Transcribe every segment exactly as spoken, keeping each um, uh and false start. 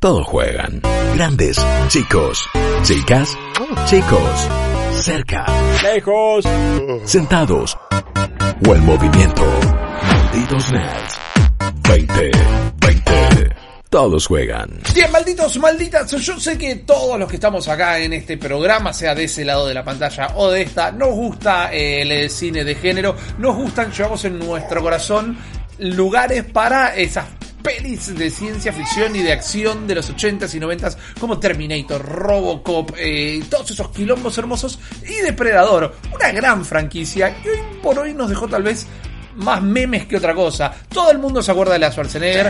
Todos juegan. Grandes, chicos, chicas, chicos, cerca, lejos, sentados o en movimiento. Malditos nerds. veinte, veinte. Todos juegan. Bien, malditos, malditas, yo sé que todos los que estamos acá en este programa, sea de ese lado de la pantalla o de esta, nos gusta eh, el cine de género, nos gustan, llevamos en nuestro corazón lugares para esas pelis de ciencia ficción y de acción de los ochentas y noventas como Terminator, Robocop, eh, todos esos quilombos hermosos, y Depredador, una gran franquicia que hoy por hoy nos dejó tal vez más memes que otra cosa. Todo el mundo se acuerda de la Schwarzenegger,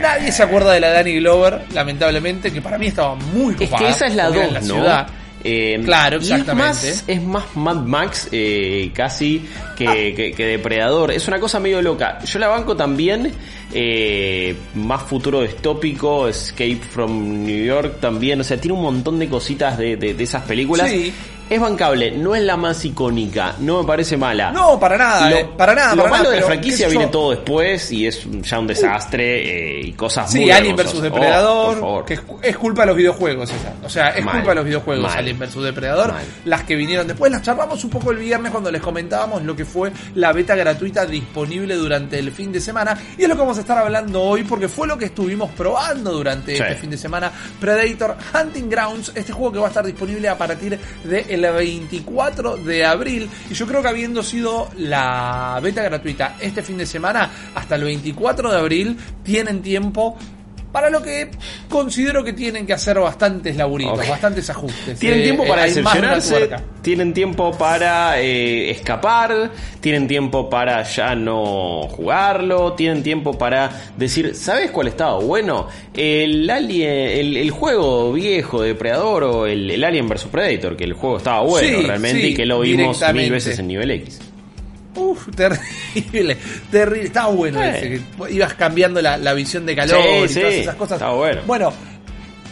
nadie se acuerda de la Danny Glover, lamentablemente, que para mí estaba muy copada. Es que esa es la dos, ¿no? Ciudad. Eh, claro, exactamente. Y es más, es más Mad Max eh, casi que, ah. que, que Depredador. Es una cosa medio loca. Yo la banco también. Eh, más futuro distópico, Escape from New York también. O sea, tiene un montón de cositas de, de, de esas películas. Sí. Es bancable, no es la más icónica, no me parece mala. No, para nada, lo, eh, para nada. Lo para malo nada, de la franquicia viene todo después y es ya un desastre eh, y cosas sí, muy hermosas. Sí, Alien vs Depredador, oh, que es, es culpa de los videojuegos esa. O sea, es mal, culpa de los videojuegos, mal, Alien vs Depredador. Mal. Las que vinieron después, las charlamos un poco el viernes cuando les comentábamos lo que fue la beta gratuita disponible durante el fin de semana. Y es lo que vamos a estar hablando hoy porque fue lo que estuvimos probando durante sí. este fin de semana. Predator Hunting Grounds, este juego que va a estar disponible a partir de el veinticuatro de abril, y yo creo que habiendo sido la beta gratuita este fin de semana, hasta el veinticuatro de abril tienen tiempo para lo que considero que tienen que hacer bastantes laburitos, okay. bastantes ajustes. Tienen eh, tiempo para decepcionarse, tienen tiempo para eh, escapar, tienen tiempo para ya no jugarlo, tienen tiempo para decir, ¿sabes cuál estaba bueno? El Alien, el, el juego viejo de Depredador o el, el Alien vs Predator, que el juego estaba bueno sí, realmente sí, y que lo vimos mil veces en nivel X. Uf, terrible, terrible. Estaba bueno ese, que ibas cambiando la, la visión de calor sí, y sí, todas esas cosas. Estaba bueno. Bueno,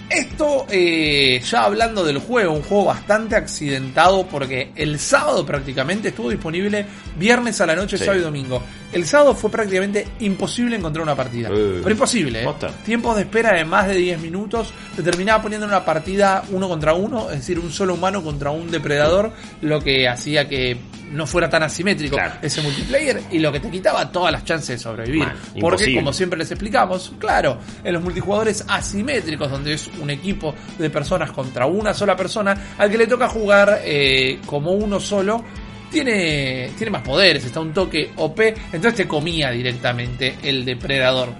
esto eh, ya hablando del juego, un juego bastante accidentado porque el sábado prácticamente estuvo disponible viernes a la noche, sí. sábado y domingo. El sábado fue prácticamente imposible encontrar una partida. Uh, Pero imposible, ¿eh? Tiempos de espera de más de diez minutos. Te terminaba poniendo una partida uno contra uno, es decir, un solo humano contra un depredador, lo que hacía que no fuera tan asimétrico claro. ese multiplayer y lo que te quitaba todas las chances de sobrevivir. Man, porque, imposible. Como siempre les explicamos, claro, en los multijugadores asimétricos, donde es un equipo de personas contra una sola persona, al que le toca jugar eh, como uno solo, Tiene, tiene más poderes, está un toque O P, entonces te comía directamente el depredador.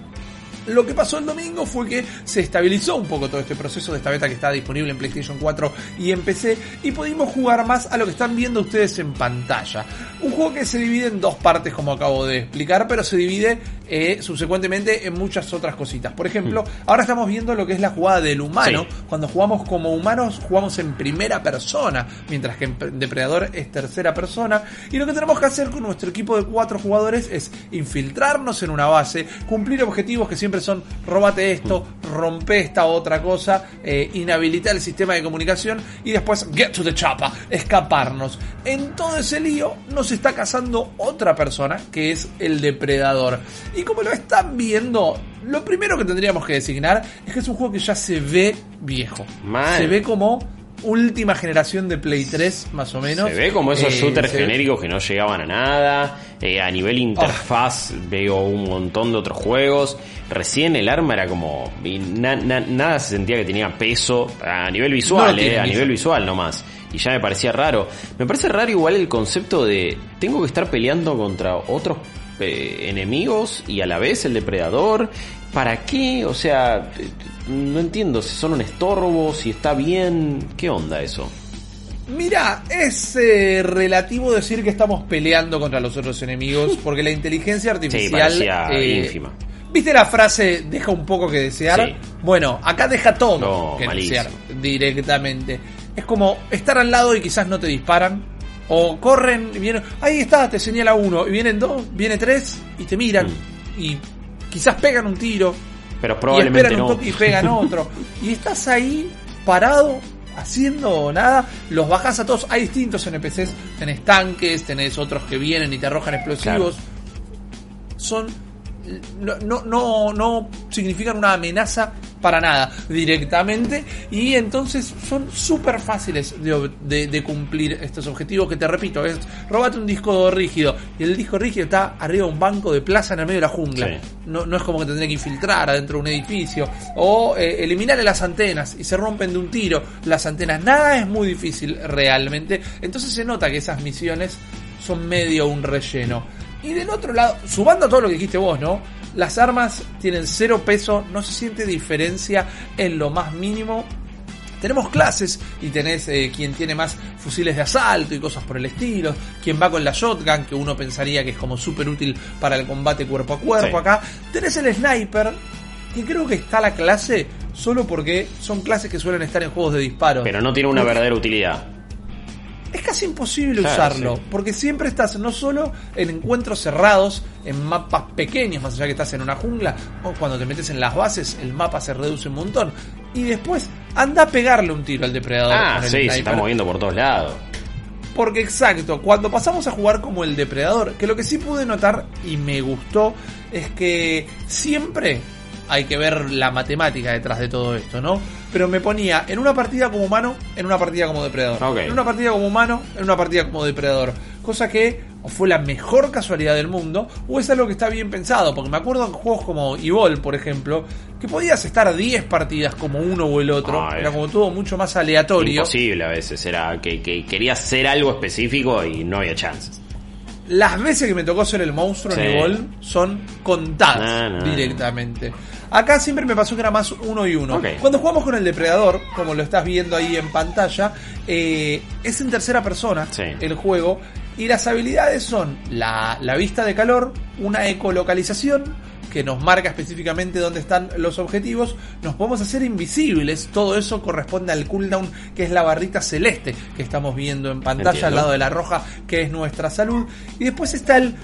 Lo que pasó el domingo fue que se estabilizó un poco todo este proceso de esta beta que está disponible en PlayStation cuatro y en P C, y pudimos jugar más a lo que están viendo ustedes en pantalla. Un juego que se divide en dos partes, como acabo de explicar, pero se divide eh, subsecuentemente en muchas otras cositas. Por ejemplo, mm. ahora estamos viendo lo que es la jugada del humano. Sí. Cuando jugamos como humanos, jugamos en primera persona, mientras que en Depredador es tercera persona. Y lo que tenemos que hacer con nuestro equipo de cuatro jugadores es infiltrarnos en una base, cumplir objetivos que siempre son róbate esto, rompe esta otra cosa, eh, inhabilitar el sistema de comunicación y después get to the chapa, escaparnos. En todo ese lío nos está cazando otra persona que es el depredador. Y como lo están viendo, lo primero que tendríamos que designar es que es un juego que ya se ve viejo. Man. Se ve como última generación de Play tres, más o menos. Se ve como esos eh, shooters genéricos ve. que no llegaban a nada. Eh, a nivel interfaz oh. veo un montón de otros juegos. Recién el arma era como... Na, na, nada se sentía que tenía peso a nivel visual, no eh, a nivel visual nomás. Y ya me parecía raro. Me parece raro igual el concepto de... Tengo que estar peleando contra otros eh, enemigos y a la vez el depredador. ¿Para qué? O sea... No entiendo si son un estorbo, si está bien, ¿qué onda eso? Mirá, es eh, relativo decir que estamos peleando contra los otros enemigos, porque la inteligencia artificial... Sí, eh, ínfima. ¿Viste la frase, deja un poco que desear? Sí. Bueno, acá deja todo no, que malísimo. desear directamente. Es como estar al lado y quizás no te disparan, o corren y vienen... Ahí está, te señala uno, y vienen dos, viene tres, y te miran, mm. y quizás pegan un tiro... Pero probablemente y esperan un toque no. y pegan otro. Y estás ahí, parado, haciendo nada. Los bajás a todos. Hay distintos N P Cs. Tenés tanques, tenés otros que vienen y te arrojan explosivos. Claro. Son... No, no, no, no significan una amenaza para nada directamente, y entonces son súper fáciles de, de, de cumplir estos objetivos, que te repito, es robate un disco rígido, y el disco rígido está arriba de un banco de plaza en el medio de la jungla, sí. no, no es como que tendría que infiltrar adentro de un edificio, o eh, eliminarle las antenas y se rompen de un tiro las antenas, nada es muy difícil realmente, entonces se nota que esas misiones son medio un relleno. Y del otro lado, sumando todo lo que dijiste vos, ¿no? Las armas tienen cero peso, no se siente diferencia en lo más mínimo. Tenemos clases y tenés eh, quien tiene más fusiles de asalto y cosas por el estilo, quien va con la shotgun, que uno pensaría que es como súper útil para el combate cuerpo a cuerpo, sí. Acá tenés el sniper, que creo que está la clase solo porque son clases que suelen estar en juegos de disparos, pero no tiene una verdadera utilidad. Es casi imposible claro, usarlo, sí. Porque siempre estás no solo en encuentros cerrados, en mapas pequeños, más allá que estás en una jungla, o cuando te metes en las bases, el mapa se reduce un montón. Y después, anda a pegarle un tiro al depredador. Ah, sí, se está moviendo por todos lados. Porque exacto, cuando pasamos a jugar como el depredador, que lo que sí pude notar y me gustó, es que siempre hay que ver la matemática detrás de todo esto, ¿no? Pero me ponía en una partida como humano, en una partida como depredador. Okay. En una partida como humano, en una partida como depredador. Cosa que o fue la mejor casualidad del mundo, o es algo que está bien pensado. Porque me acuerdo en juegos como Evolve, por ejemplo, que podías estar diez partidas como uno o el otro. Ah, era como todo mucho más aleatorio. Imposible a veces. Era que, que querías hacer algo específico y no había chances. Las veces que me tocó ser el monstruo sí. en Evolve son contadas no, no, directamente. Acá siempre me pasó que era más uno y uno. Okay. Cuando jugamos con el depredador, como lo estás viendo ahí en pantalla, eh, es en tercera persona sí. el juego, y las habilidades son la, la vista de calor, una ecolocalización que nos marca específicamente dónde están los objetivos, nos podemos hacer invisibles, todo eso corresponde al cooldown, que es la barrita celeste que estamos viendo en pantalla. Entiendo. Al lado de la roja, que es nuestra salud, y después está el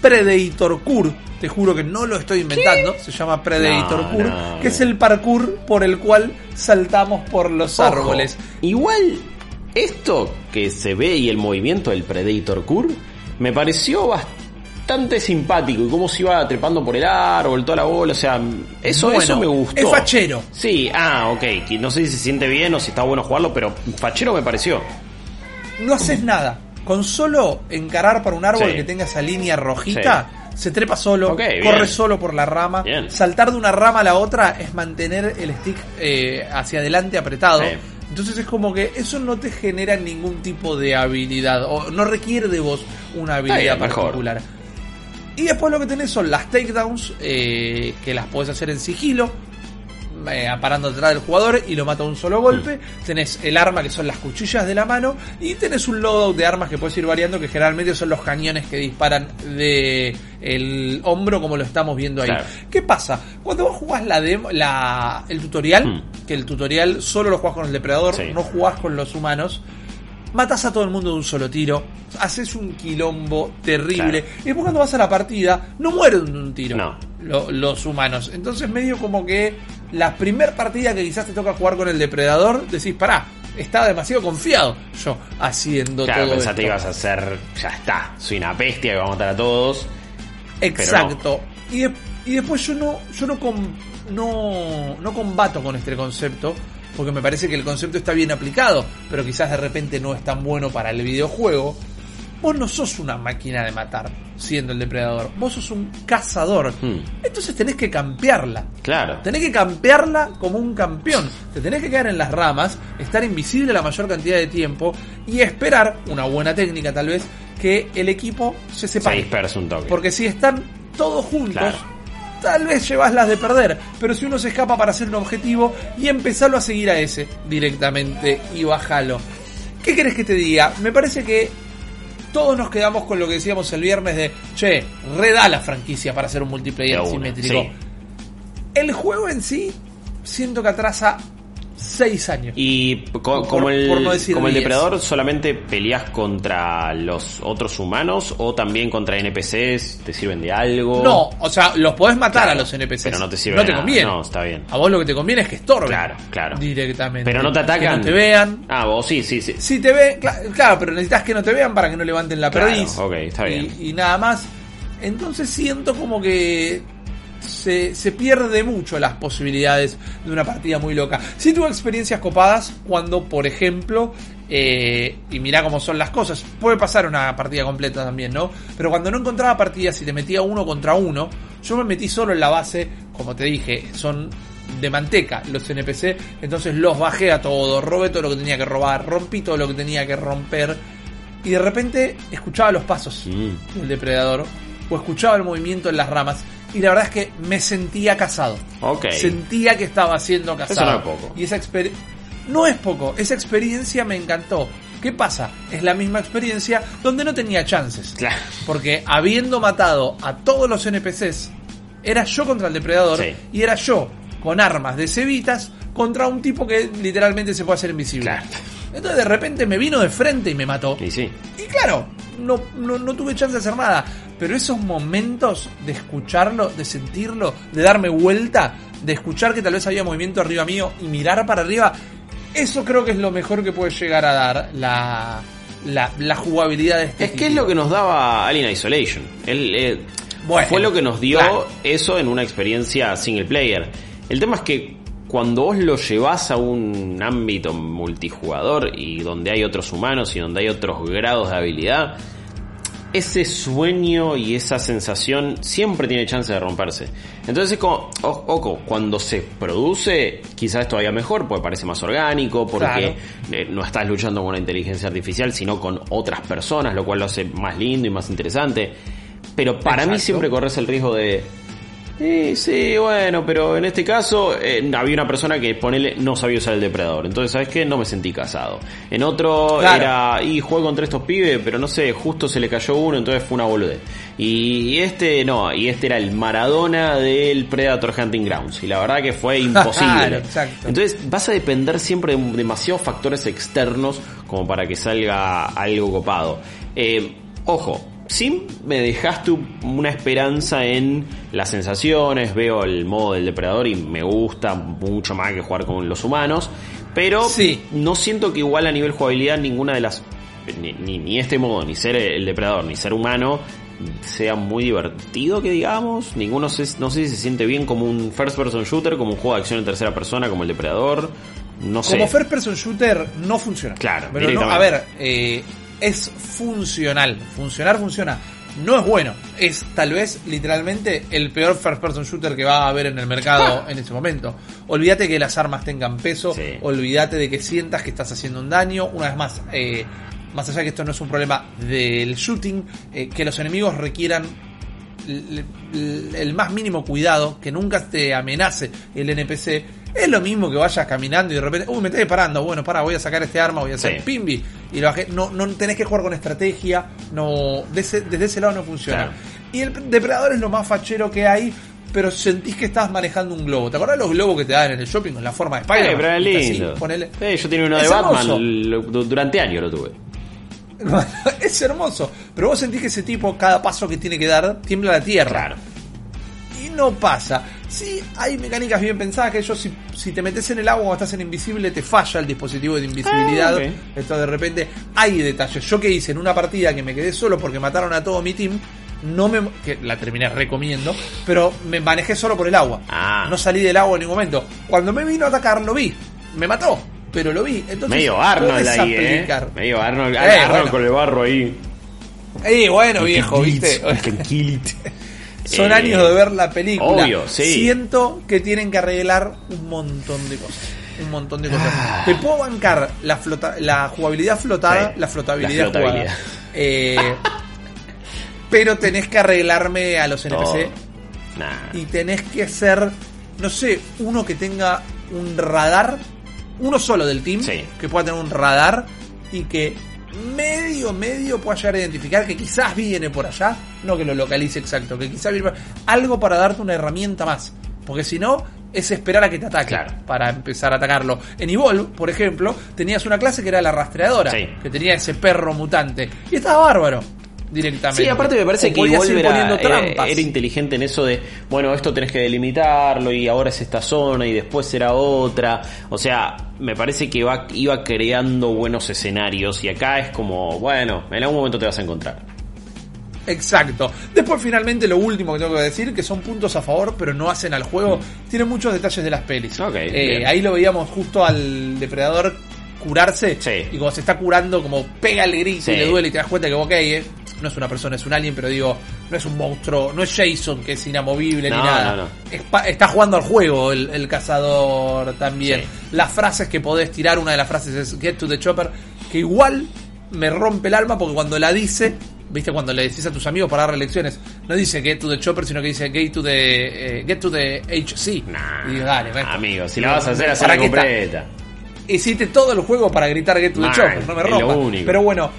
Predator Kour, te juro que no lo estoy inventando. ¿Qué? Se llama Predator no, Kour, no. que es el parkour por el cual saltamos por los Ojo, árboles. Igual esto que se ve y el movimiento del Predator Kour me pareció bastante simpático, y cómo se iba trepando por el árbol, toda la bola, o sea, eso, bueno, eso me gustó. Es fachero. Sí, ah, ok, no sé si se siente bien o si está bueno jugarlo, pero fachero me pareció. No haces nada. Con solo encarar para un árbol sí. que tenga esa línea rojita, sí. se trepa solo, okay, corre bien. Solo por la rama. Bien. Saltar de una rama a la otra es mantener el stick eh, hacia adelante apretado. Sí. Entonces es como que eso no te genera ningún tipo de habilidad, o no requiere de vos una habilidad Ay, particular. Mejor. Y después lo que tenés son las takedowns, eh, que las podés hacer en sigilo, parando atrás del jugador y lo mata a un solo golpe. Mm. Tenés el arma, que son las cuchillas de la mano, y tenés un loadout de armas que puedes ir variando, que generalmente son los cañones que disparan de el hombro, como lo estamos viendo ahí. Claro. ¿Qué pasa? Cuando vos jugás la demo, la, el tutorial, mm. que el tutorial solo lo jugás con el depredador, sí. no jugás con los humanos, matás a todo el mundo de un solo tiro, haces un quilombo terrible, claro. y después cuando vas a la partida no mueren de un tiro no. lo, los humanos. Entonces medio como que la primer partida que quizás te toca jugar con el depredador, decís, pará, estaba demasiado confiado yo haciendo claro, todo pensaste esto. Ibas a hacer, ya está, soy una bestia que va a matar a todos. Exacto. No. Y, de, y después yo no yo no, com, no no combato con este concepto, porque me parece que el concepto está bien aplicado, pero quizás de repente no es tan bueno para el videojuego. Vos no sos una máquina de matar siendo el depredador, vos sos un cazador. Mm. Entonces tenés que campearla. Claro. Tenés que campearla como un campeón. Te tenés que quedar en las ramas, estar invisible la mayor cantidad de tiempo y esperar, una buena técnica tal vez, que el equipo se separe. Se dispersa un toque. Porque si están todos juntos... Claro. Tal vez llevas las de perder, pero si uno se escapa para hacer un objetivo y empezalo a seguir a ese directamente y bajalo. ¿Qué querés que te diga? Me parece que todos nos quedamos con lo que decíamos el viernes de che, redá la franquicia para hacer un multiplayer una, simétrico. Sí. El juego en sí siento que atrasa seis años. Y co- por, como el, no como el depredador, ¿solamente peleas contra los otros humanos o también contra N P Cs? ¿Te sirven de algo? No, o sea, los podés matar claro, a los N P Cs. Pero no te sirven. No te nada. Conviene. No, está bien. A vos lo que te conviene es que estorben. Claro, claro. Directamente. Pero no te atacan. Que no te vean. Ah, vos sí, sí, sí. Si te ven, cl- claro, pero necesitas que no te vean para que no levanten la claro, perdiz. Ok, está bien. Y, y nada más. Entonces siento como que se, se pierde mucho las posibilidades de una partida muy loca. Sí tuve experiencias copadas cuando, por ejemplo, eh, y mirá cómo son las cosas, puede pasar una partida completa también, ¿no? Pero cuando no encontraba partidas y te metía uno contra uno, yo me metí solo en la base, como te dije, son de manteca los N P C, entonces los bajé a todos, robé todo lo que tenía que robar, rompí todo lo que tenía que romper, y de repente escuchaba los pasos mm. del depredador, o escuchaba el movimiento en las ramas, y la verdad es que me sentía cazado. Okay. Sentía que estaba siendo cazado. Eso no es poco. Y esa exper- no es poco, esa experiencia me encantó. ¿Qué pasa? Es la misma experiencia donde no tenía chances. Claro. Porque habiendo matado a todos los N P Cs, era yo contra el depredador, sí. y era yo con armas de cebitas contra un tipo que literalmente se puede hacer invisible. Claro. Entonces de repente me vino de frente y me mató. Y sí. Y claro, no, no, no tuve chance de hacer nada. Pero esos momentos de escucharlo, de sentirlo, de darme vuelta, de escuchar que tal vez había movimiento arriba mío y mirar para arriba, eso creo que es lo mejor que puede llegar a dar la, la, la jugabilidad de este Es tipo. Que es lo que nos daba Alien Isolation. El, eh, bueno, fue lo que nos dio claro. eso en una experiencia single player. El tema es que cuando vos lo llevás a un ámbito multijugador y donde hay otros humanos y donde hay otros grados de habilidad, ese sueño y esa sensación siempre tiene chance de romperse. Entonces, como, ojo, cuando se produce, quizás todavía mejor, porque parece más orgánico, porque claro. no estás luchando con una inteligencia artificial, sino con otras personas, lo cual lo hace más lindo y más interesante. Pero para Exacto. mí siempre corres el riesgo de... Eh, sí, bueno, pero en este caso eh, había una persona que, ponele, no sabía usar el depredador. Entonces, ¿sabes qué? No me sentí casado. En otro claro. era, y jugué contra estos pibes, pero no sé, justo se le cayó uno, entonces fue una boludez. Y, y este, no, y este era el Maradona del Predator Hunting Grounds. Y la verdad que fue imposible. Exacto. Entonces, vas a depender siempre de demasiados factores externos como para que salga algo copado. Eh, ojo. Sí, me dejaste una esperanza en las sensaciones. Veo el modo del depredador y me gusta mucho más que jugar con los humanos. Pero sí. no siento que igual a nivel jugabilidad ninguna de las... Ni, ni, ni este modo, ni ser el depredador, ni ser humano, sea muy divertido, que digamos. Ninguno se, no sé si se siente bien como un first person shooter, como un juego de acción en tercera persona, como el depredador. No sé. Como first person shooter no funciona. Claro, pero no, a ver... Eh... es funcional, funcionar funciona, no es bueno, es tal vez literalmente el peor first person shooter que va a haber en el mercado en este momento. Olvídate que las armas tengan peso, sí. olvídate de que sientas que estás haciendo un daño, una vez más, eh, más allá de que esto no es un problema del shooting, eh, que los enemigos requieran l- l- el más mínimo cuidado, que nunca te amenace el N P C. Es lo mismo que vayas caminando y de repente, uy, me estoy disparando, bueno, para, voy a sacar este arma, voy a hacer sí. pimbi. Y lo bajé. No, no tenés que jugar con estrategia, no, desde, desde ese lado no funciona. Claro. Y el depredador es lo más fachero que hay, pero sentís que estás manejando un globo. ¿Te acordás los globos que te dan en el shopping con la forma de Spider-Man? Pero es lindo. Así, ponele... hey, yo tenía uno de es Batman, lo, durante años lo tuve. Es hermoso, pero vos sentís que ese tipo, cada paso que tiene que dar, tiembla la tierra. Claro. Y no pasa. Sí, hay mecánicas bien pensadas, que yo si, si te metes en el agua o estás en invisible, te falla el dispositivo de invisibilidad. Ah, okay. Esto de repente hay detalles. Yo que hice en una partida que me quedé solo porque mataron a todo mi team, no me que la terminé recomiendo, pero me manejé solo por el agua. Ah. No salí del agua en ningún momento. Cuando me vino a atacar lo vi, me mató, pero lo vi. Entonces, medio Arnold ahí, eh. Medio Arnold, eh, Arnold bueno. con el barro ahí. Eh, bueno, you viejo, ¿viste? Son eh, años de ver la película. Obvio, sí. Siento que tienen que arreglar un montón de cosas. Un montón de cosas. Ah. Te puedo bancar la flota, la jugabilidad flotada, sí. la flotabilidad, la flotabilidad jugada. Eh, pero tenés que arreglarme a los N P C. Oh. Nah. Y tenés que ser, no sé, uno que tenga un radar. Uno solo del team. Sí. Que pueda tener un radar y que... medio, medio pueda llegar a identificar que quizás viene por allá, no que lo localice exacto, que quizás viene por... algo para darte una herramienta más, porque si no es esperar a que te ataque claro. para empezar a atacarlo. En Evolve, por ejemplo, tenías una clase que era la rastreadora, sí. que tenía ese perro mutante y estaba bárbaro directamente. Sí, aparte me parece o que Evolve era, era, era inteligente en eso de, bueno, esto tenés que delimitarlo y ahora es esta zona y después será otra. O sea, me parece que iba, iba creando buenos escenarios y acá es como, bueno, en algún momento te vas a encontrar. Exacto. Después, finalmente, lo último que tengo que decir, que son puntos a favor, pero no hacen al juego. Mm. Tiene muchos detalles de las pelis. Okay, eh, ahí lo veíamos justo al depredador curarse. Sí. Y cuando se está curando, como pega el grito, sí, y le duele, y te das cuenta que, ok, eh, no es una persona, es un alien, pero digo, no es un monstruo, no es Jason, que es inamovible, no, ni nada. No, no. Es pa- está jugando al juego el, el cazador también. Sí. Las frases que podés tirar, una de las frases es Get to the Chopper, que igual me rompe el alma, porque cuando la dice, viste, cuando le decís a tus amigos para dar elecciones, no dice Get to the Chopper, sino que dice Get to the, eh, get to the H C. Nah, y digo, dale, maestro, amigo, si la vas a hacer, hacerla completa. Hiciste todo el juego para gritar Get to nah, the Chopper, no me rompa. Pero bueno,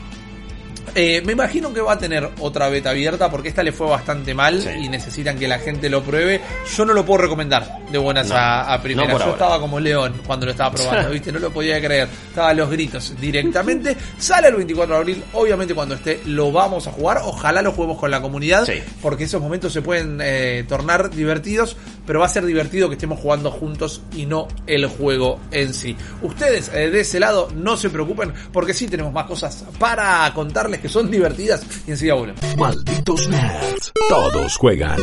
eh, me imagino que va a tener otra beta abierta, porque esta le fue bastante mal, sí, y necesitan que la gente lo pruebe. Yo no lo puedo recomendar de buenas no, a, a primera. No, yo ahora estaba como León cuando lo estaba probando, viste, no lo podía creer, estaba a los gritos directamente. Sale el veinticuatro de abril, obviamente cuando esté lo vamos a jugar, ojalá lo juguemos con la comunidad, sí, porque esos momentos se pueden eh, tornar divertidos, pero va a ser divertido que estemos jugando juntos y no el juego en sí. Ustedes eh, de ese lado no se preocupen, porque sí tenemos más cosas para contarles que son divertidas y enseguida volvemos. Malditos nerds. Todos juegan.